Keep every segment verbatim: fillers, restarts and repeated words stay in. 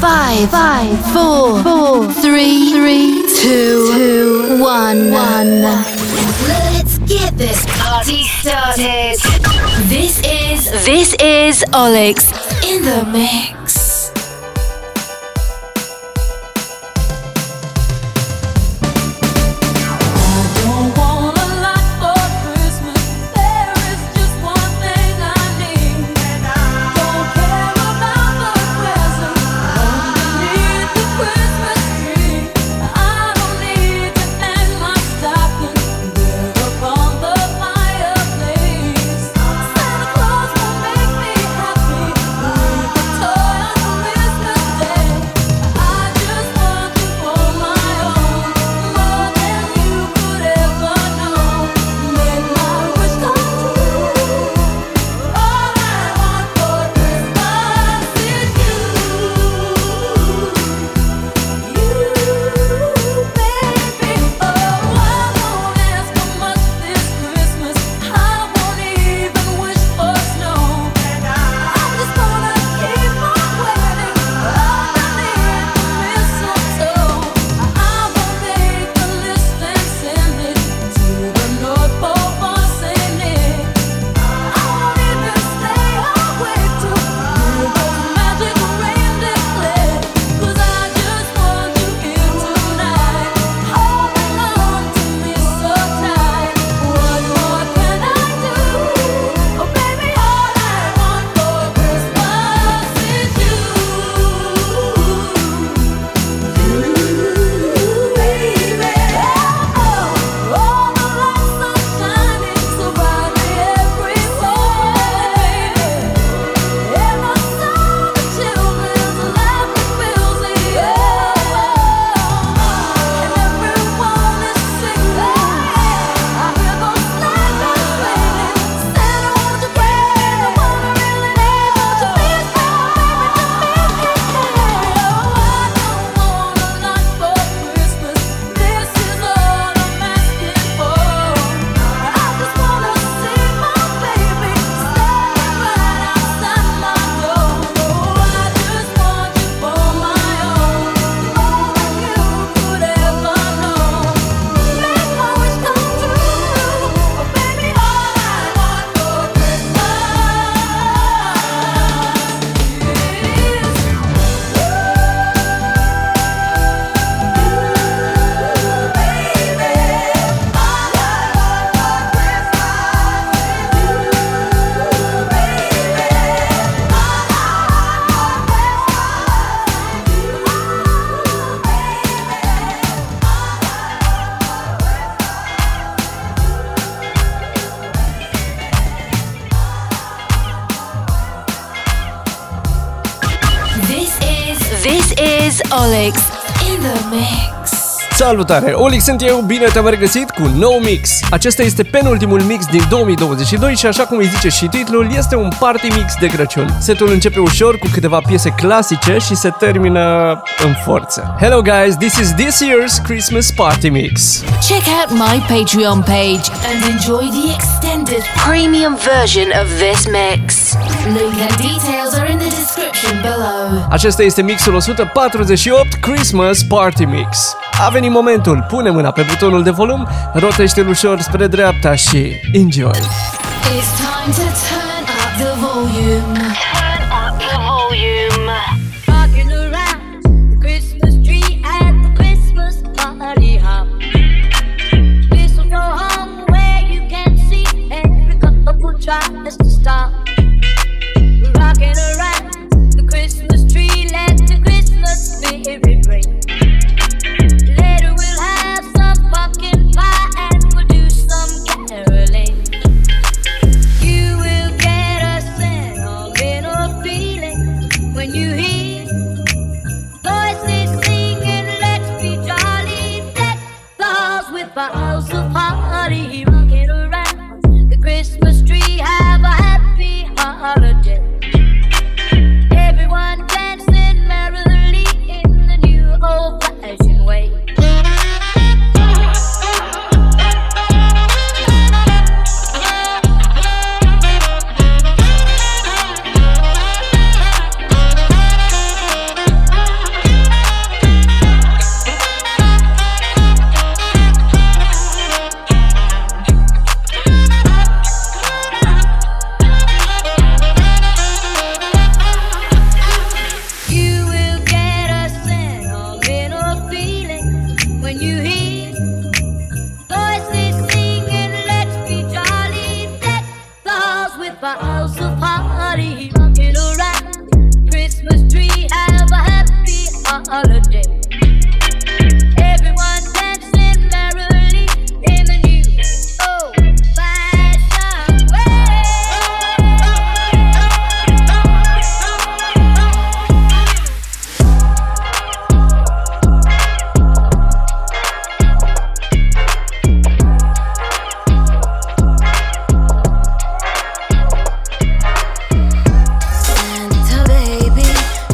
Five, five, four, four, three, three, two, two, one, one. Let's get this party started. This is this is OLiX in the mix. OLiX in the mix. Salutare! OLiX sunt eu, bine te-am regăsit cu nou mix. Acesta este penultimul mix din două mii douăzeci și doi și, așa cum îi zice și titlul, este un party mix de Crăciun. Setul începe ușor cu câteva piese clasice și se termină în forță. Hello guys, this is this year's Christmas party mix. Check out my Patreon page and enjoy the extended premium version of this mix. Link and details are in the description below. Acesta este mixul o sută patruzeci și opt, Christmas Party Mix. A venit momentul, pune mâna pe butonul de volum, rotește-l ușor spre dreapta și enjoy! It's time to turn up the volume. Turn up the volume. Walking around the Christmas tree at the Christmas party hop. This will go home where you can see every couple tries to stop. Rocking around the Christmas tree, let the Christmas spirit ring. Caroling, you will get a sin. holiday. Everyone dancing merrily in the new old-fashioned way. Santa baby,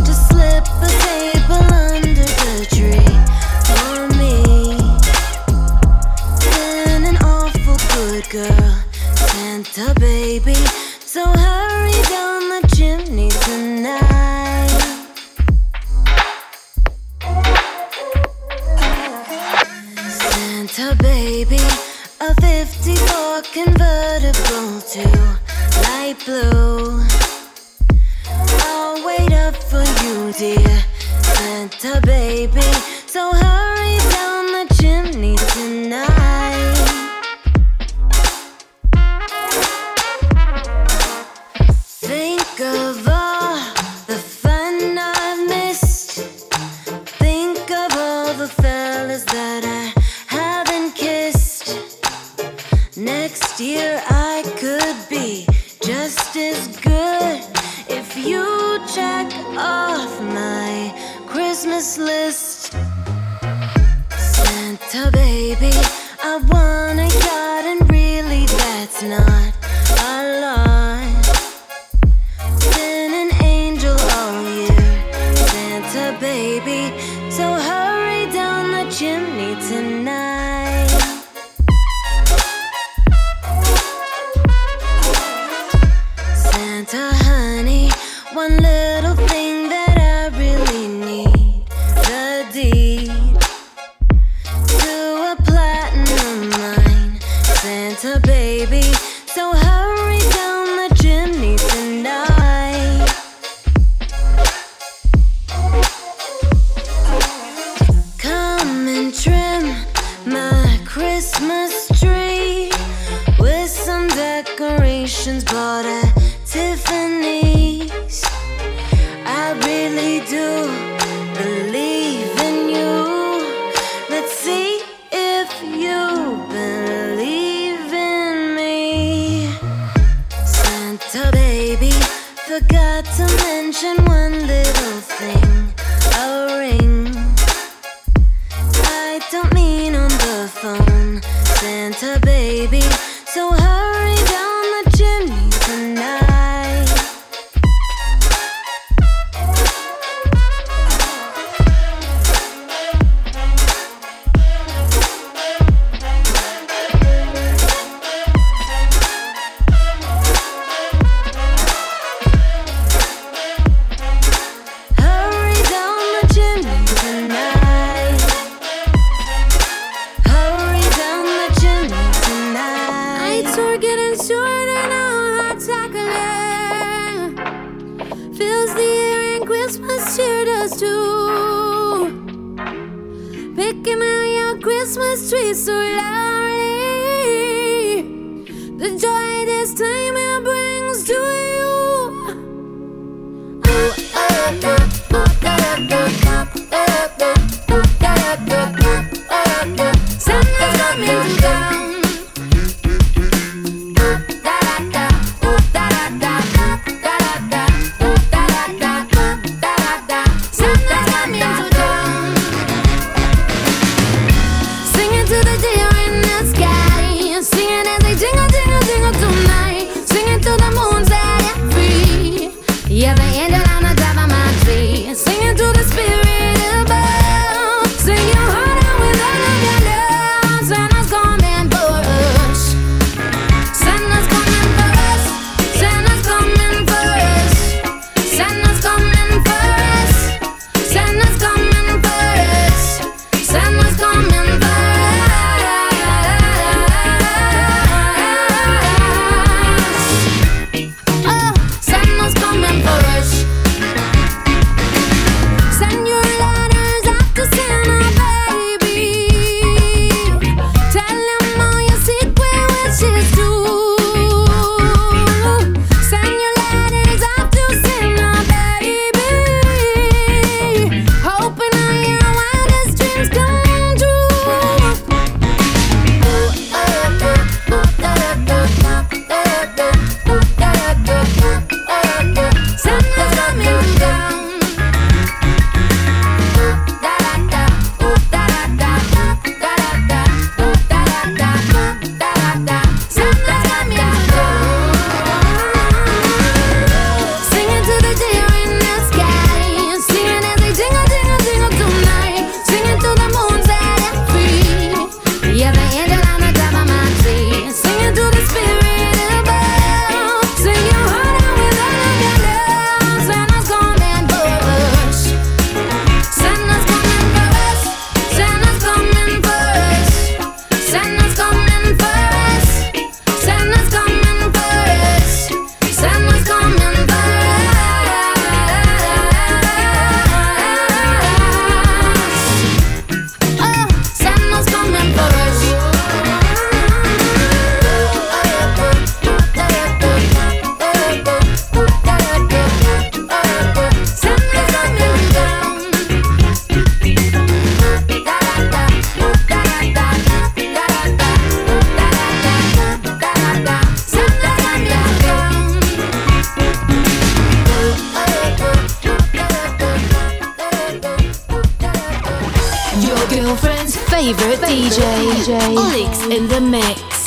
just slip the table under the tree for me. Been an awful good girl, Santa baby, so hurry down the chimney tonight. Santa baby, a fifty-four convertible to light blue. I'll wait up for you, dear Santa baby, so hurry down the chimney tonight. Think of all the fun I've missed. Think of all the fellas that I haven't kissed. Next year I could be just as good if you check off my Christmas list. Santa baby, I want a yacht, and really that's not a lot. Been an angel all year, Santa baby, so hurry down the chimney tonight. Santa honey, one little thing that I really need, the deed to a platinum mine, Santa baby, so hurry down the chimney tonight. Come and trim my Christmas tree with some decorations bought at Tiffany's. I really do believe in you. Let's see if you believe in me. Santa baby, forgot to mention one little thing, a ring. I don't mean on the phone, Santa baby, so hurry down the chimney tonight. Hurry down the chimney tonight. Hurry down the chimney tonight. Nights are getting shorter now, hot chocolate fills the air and Christmas cheer does too. Picking out your Christmas tree so loudly, the joy this time it brings to you. Santa's coming down. Santa's coming down. Singing to the deer in the sky, singing as they jingle, jingle, jingle tonight. Singing to the moon's eye, favorite, favorite D J, D J. OLiX in the mix.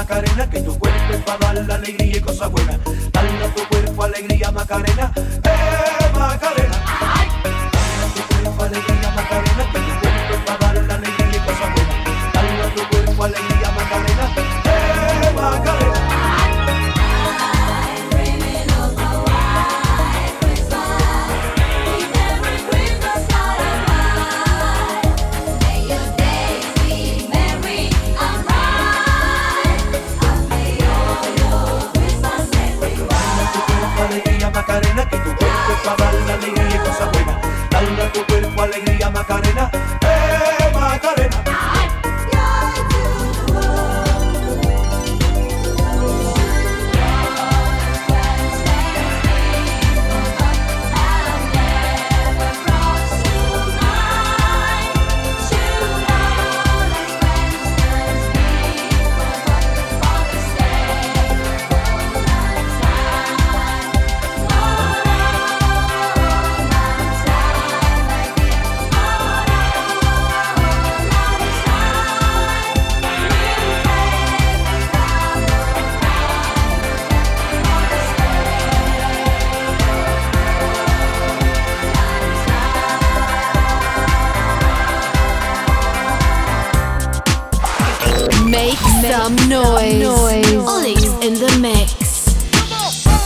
Macarena, que tu cuerpo es para dar la alegría y cosas buenas. Dale a tu cuerpo alegría, Macarena, eh, Macarena. Dale a tu cuerpo alegría, Macarena, que tu cuerpo es para dar la alegría y cosas buenas. Dale a tu cuerpo alegría, Macarena, eh, Macarena. Macarena, que tu cuerpo es para dar la alegría y cosas buenas. Dale a tu cuerpo alegría, Macarena, eh, Macarena. Some noise. noise. OLiX in the mix. Baby,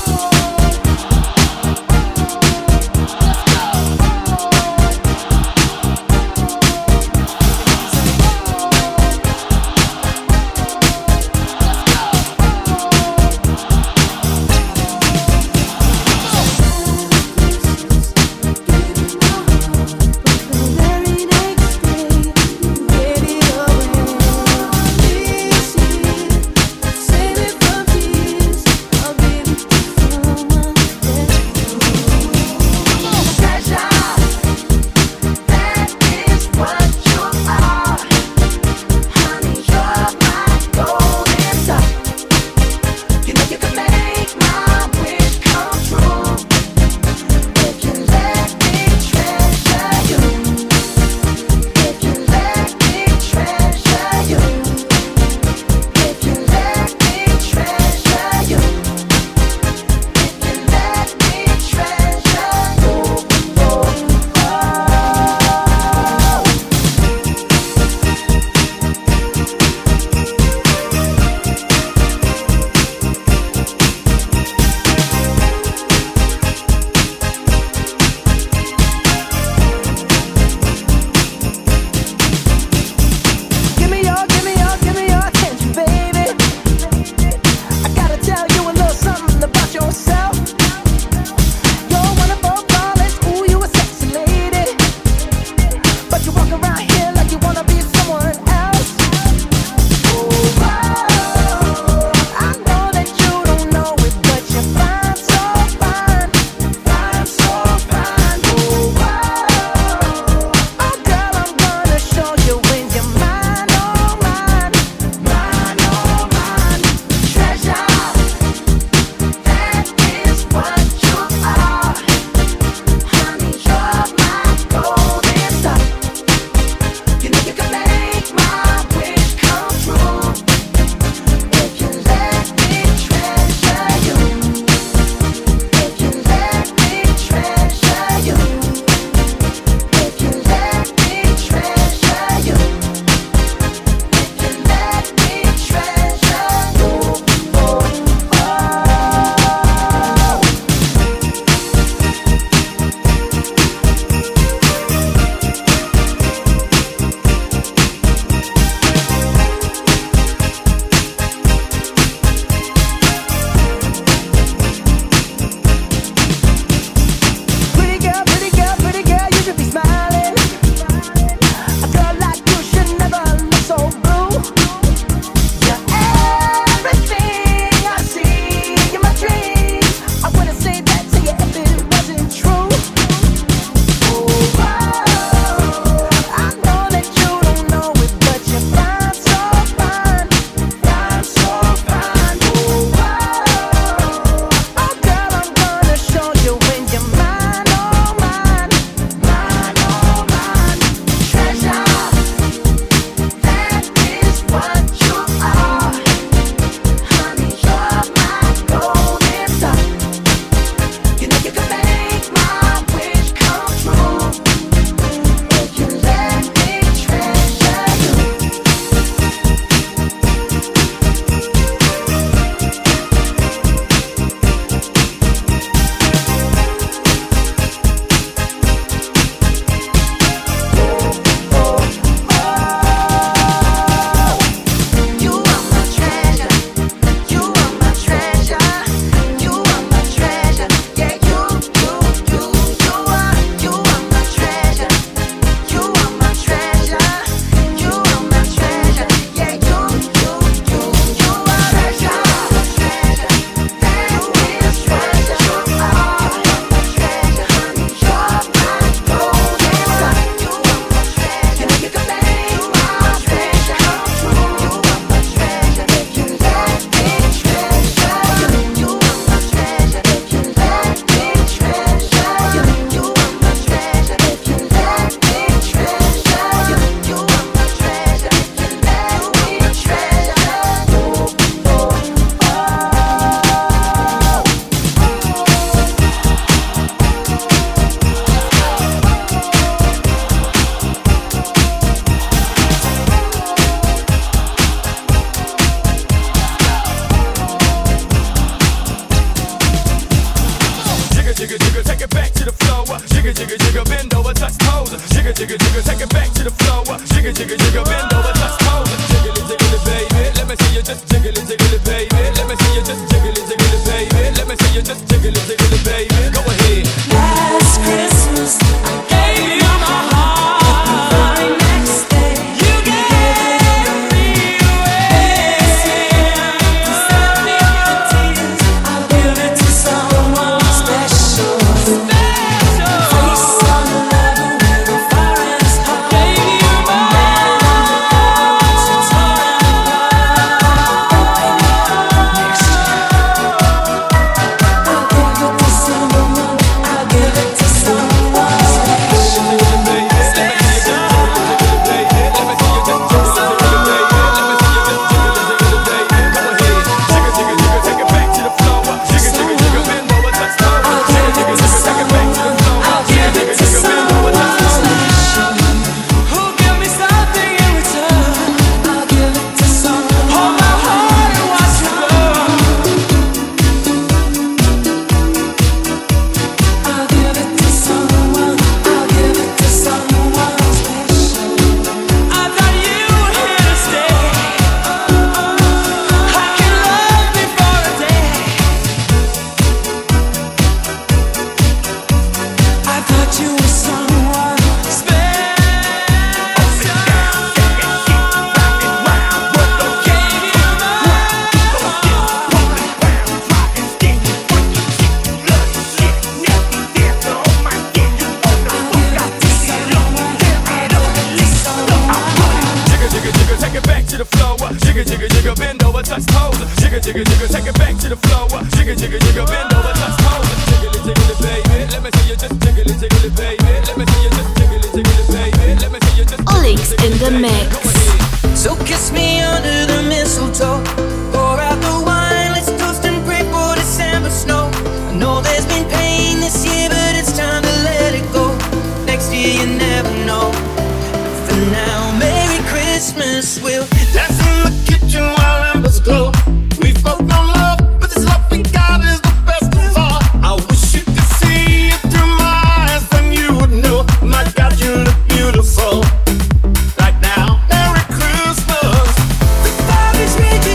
jigga, jigga, bend over, touch toes. Jigga, jigga, jigga, take it back to the floor. Jigga, jigga, jigga, bend over, touch toes. Jiggly, jiggly, baby, let me see you just jiggly, jiggly, baby. Let me see you just jiggly, jiggly, baby. Let me see you just jiggly, jiggly, baby. Go ahead. Last Christmas, I gave you my heart. The very next day, you gave me away. Send me your tears, I'll give it to someone special. Special. Face on the level with a forest heart. I gave you my heart. I'll give it to someone. I'll give it to someone special. I'll give it to someone special. Who give me something in return? I'll give it to someone. Hold my heart and watch it burn. I'll give it to someone. I'll give it to someone special. I thought you were here to stay. I can love you for a day. I thought you were someone special. Gave you my heart. Jigga, jigga, jigga, take it back to the floor. Jigga, jigga, jigga, bend over, touch toes. Jigga, jigga, jigga, take it back to the floor. Jigga, jigga, jigga, bend over, touch toes. Jiggly, jiggly, baby, let me see you just jiggly, jiggly, baby. Let me see you just jiggly, jiggly, baby. Let me see you just OLiX in the mix. So kiss me under the mistletoe. Pour out the wine, let's toast and pray for December snow. I know there's been pain this year, but it's time to let it go. Next year you never know. For now, Merry Christmas. We'll dance in the kitchen while embers glow. We both know love, but this love we got is the best of all. I wish you could see it through my eyes, then you would know. My God, you look beautiful right now. Merry Christmas. The fire is raging.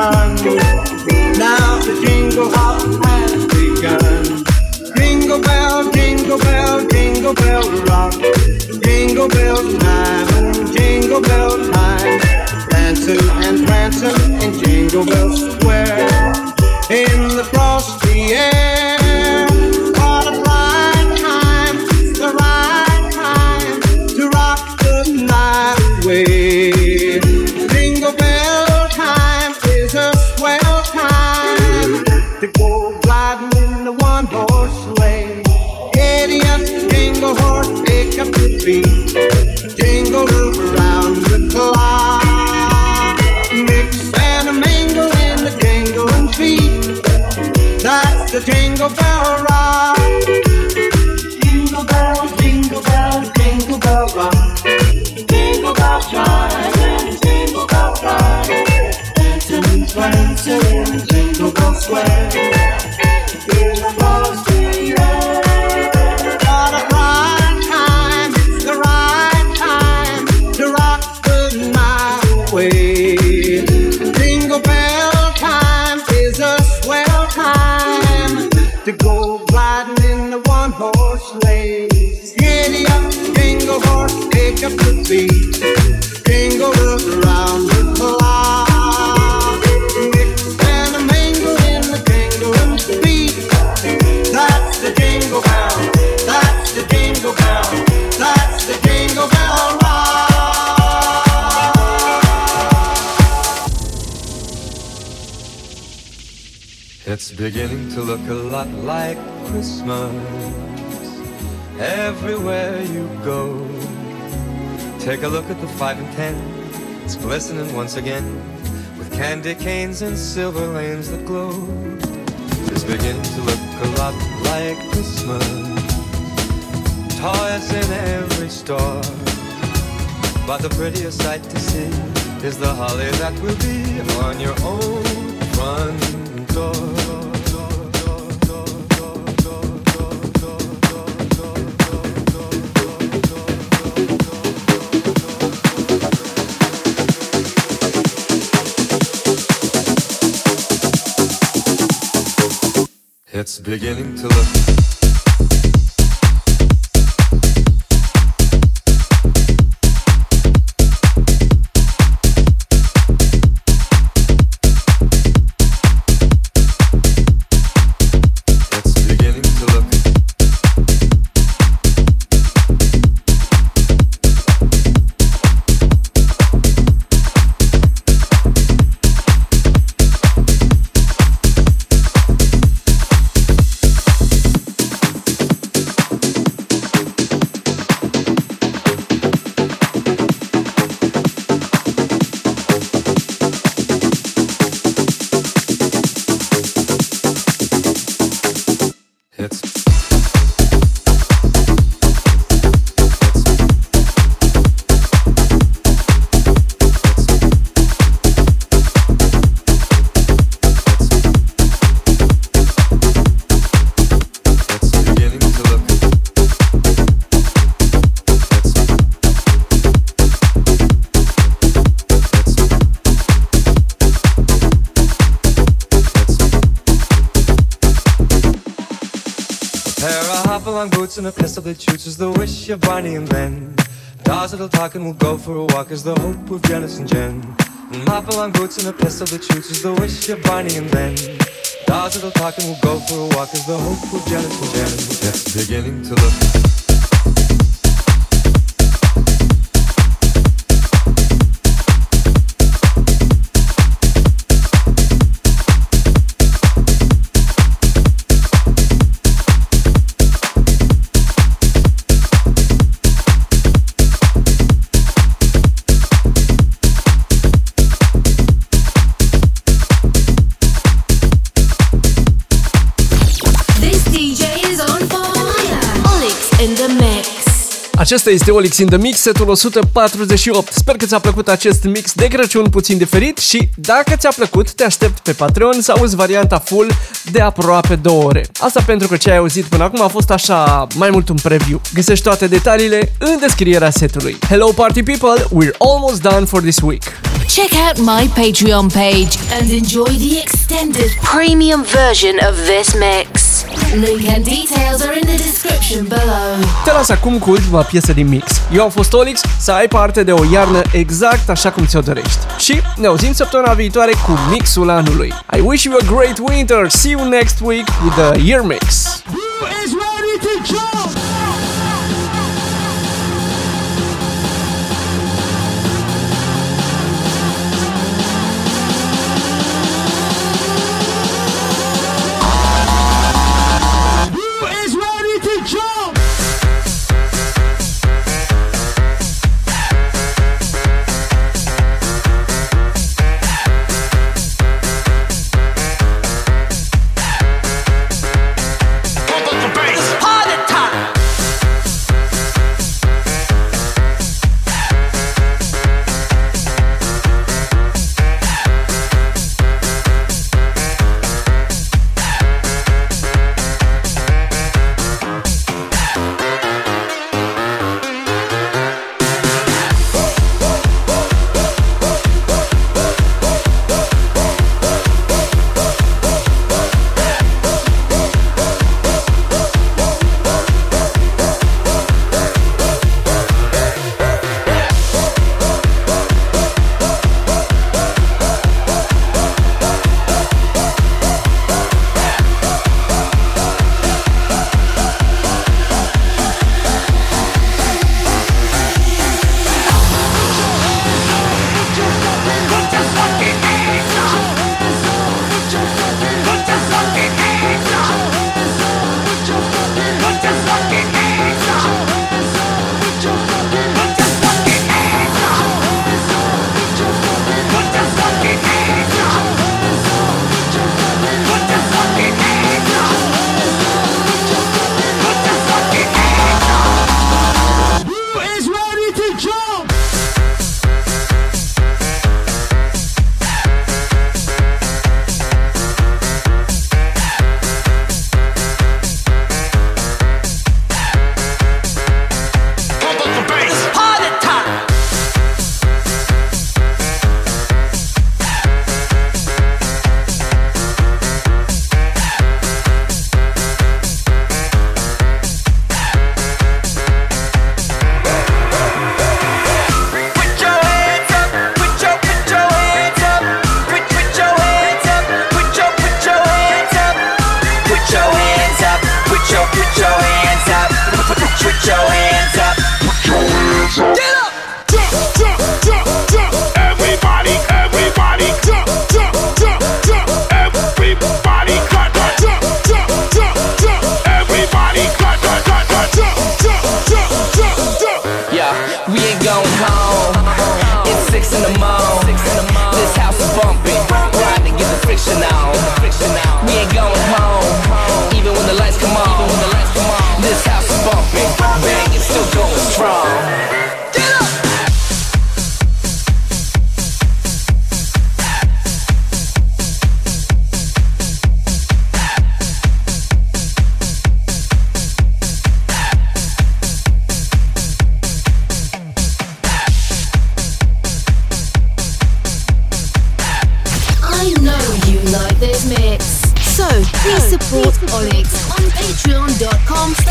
fun. Now the jingle hop has begun. Jingle bell, jingle bell, jingle bell rock. Jingle bell time and jingle bell time. Dancing and prancing in Jingle Bell Square. In the frosty air. What a fine time, the right time to rock the night away. Jingle bell time is a swell time to go gliding in the one horse sleigh. Giddy up, jingle horse, pick up the beat. Jingle around the clock. That's the jingle bell rock. Jingle bells, jingle bells, jingle bell rock. Jingle bell chime and jingle bell rock. Dancing and prancing in Jingle Bell Square. In the frosty air. What a fine time, it's the right time to rock the night away. Jingle bell time is a swell time to go gliding in the one-horse sleigh. Giddy up, jingle horse, pick up the beat. Jingle around the clock. Mix and a mingle in the jingle and the beat. That's the jingle bell. That's the jingle bell. That's the jingle bell rock. It's beginning to look a lot like Christmas everywhere you go. Take a look at the five and ten. It's glistening once again with candy canes and silver lanes that glow. It's beginning to look a lot like Christmas. Toys in every store. But the prettiest sight to see is the holly that will be on your own front. Door, door, door, door, door, door, door, door, door, door. It's beginning to look. And a pistol that shoots is the wish of Barney and Ben. Dolls that'll talk and will go for a walk is the hope of Janice and Jen. And hop-along boots and a pistol that shoots is the wish of Barney and Ben. Dolls that'll talk and will go for a walk is the hope of Janice and Jen. It's beginning to look. Acesta este OLiX in the Mix, setul o sută patruzeci și opt. Sper că ți-a plăcut acest mix de Crăciun puțin diferit și dacă ți-a plăcut, te aștept pe Patreon să auzi varianta full de aproape două ore. Asta pentru că ce ai auzit până acum a fost așa, mai mult un preview. Găsești toate detaliile în descrierea setului. Hello party people, we're almost done for this week. Check out my Patreon page and enjoy the extended premium version of this mix. Link and details are in the description below. Te las acum cu ultima piesă din mix. Eu am fost OLiX, să ai parte de o iarnă exact așa cum ți-o dorești. Și ne auzim săptămâna viitoare cu mixul anului. I wish you a great winter. See you next week with the year mix. Who is ready to jump? This mix. So please support OLiX on patreon dot com